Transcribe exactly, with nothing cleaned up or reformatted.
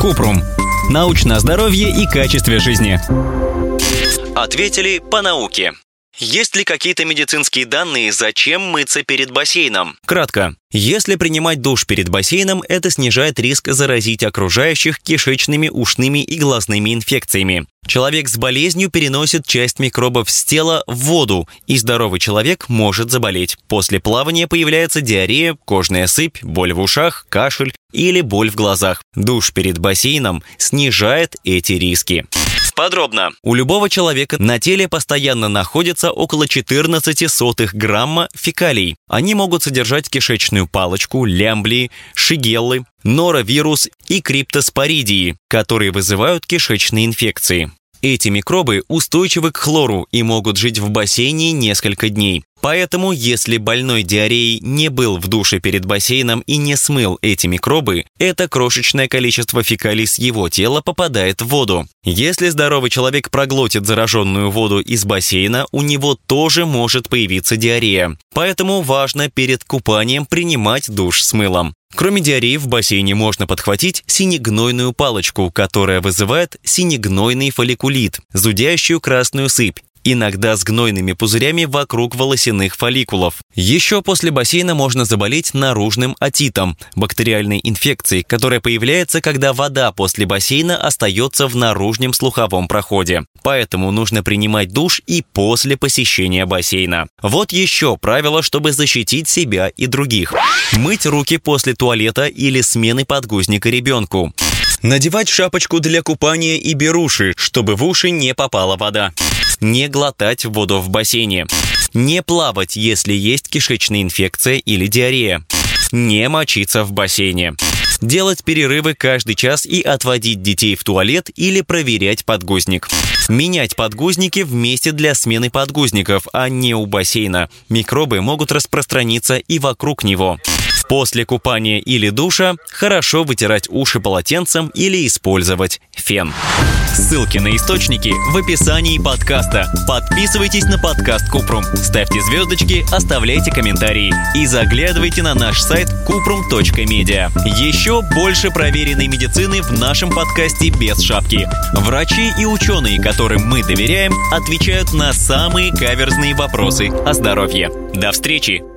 Купрум. Научное здоровье и качество жизни. Ответили по науке. Есть ли какие-то медицинские данные, зачем мыться перед бассейном? Кратко. Если принимать душ перед бассейном, это снижает риск заразить окружающих кишечными, ушными и глазными инфекциями. Человек с болезнью переносит часть микробов с тела в воду, и здоровый человек может заболеть. После плавания появляется диарея, кожная сыпь, боль в ушах, кашель или боль в глазах. Душ перед бассейном снижает эти риски. Подробно. У любого человека на теле постоянно находится около четырнадцать сотых грамма фекалий. Они могут содержать кишечную палочку, лямблии, шигеллы, норовирус и криптоспоридии, которые вызывают кишечные инфекции. Эти микробы устойчивы к хлору и могут жить в бассейне несколько дней. Поэтому, если больной диареей не был в душе перед бассейном и не смыл эти микробы, это крошечное количество фекалий с его тела попадает в воду. Если здоровый человек проглотит зараженную воду из бассейна, у него тоже может появиться диарея. Поэтому важно перед купанием принимать душ с мылом. Кроме диареи в бассейне можно подхватить синегнойную палочку, которая вызывает синегнойный фолликулит, зудящую красную сыпь, иногда с гнойными пузырями вокруг волосяных фолликулов. Еще после бассейна можно заболеть наружным отитом, бактериальной инфекцией, которая появляется, когда вода после бассейна остается в наружном слуховом проходе. Поэтому нужно принимать душ и после посещения бассейна. Вот еще правило, чтобы защитить себя и других. Мыть руки после туалета или смены подгузника ребенку. Надевать шапочку для купания и беруши, чтобы в уши не попала вода. Не глотать воду в бассейне. Не плавать, если есть кишечная инфекция или диарея. Не мочиться в бассейне. Делать перерывы каждый час и отводить детей в туалет или проверять подгузник. Менять подгузники вместе для смены подгузников, а не у бассейна. Микробы могут распространиться и вокруг него. После купания или душа хорошо вытирать уши полотенцем или использовать фен. Ссылки на источники в описании подкаста. Подписывайтесь на подкаст Купрум, ставьте звездочки, оставляйте комментарии и заглядывайте на наш сайт kuprum точка media. Еще больше проверенной медицины в нашем подкасте «Без шапки». Врачи и ученые, которым мы доверяем, отвечают на самые каверзные вопросы о здоровье. До встречи!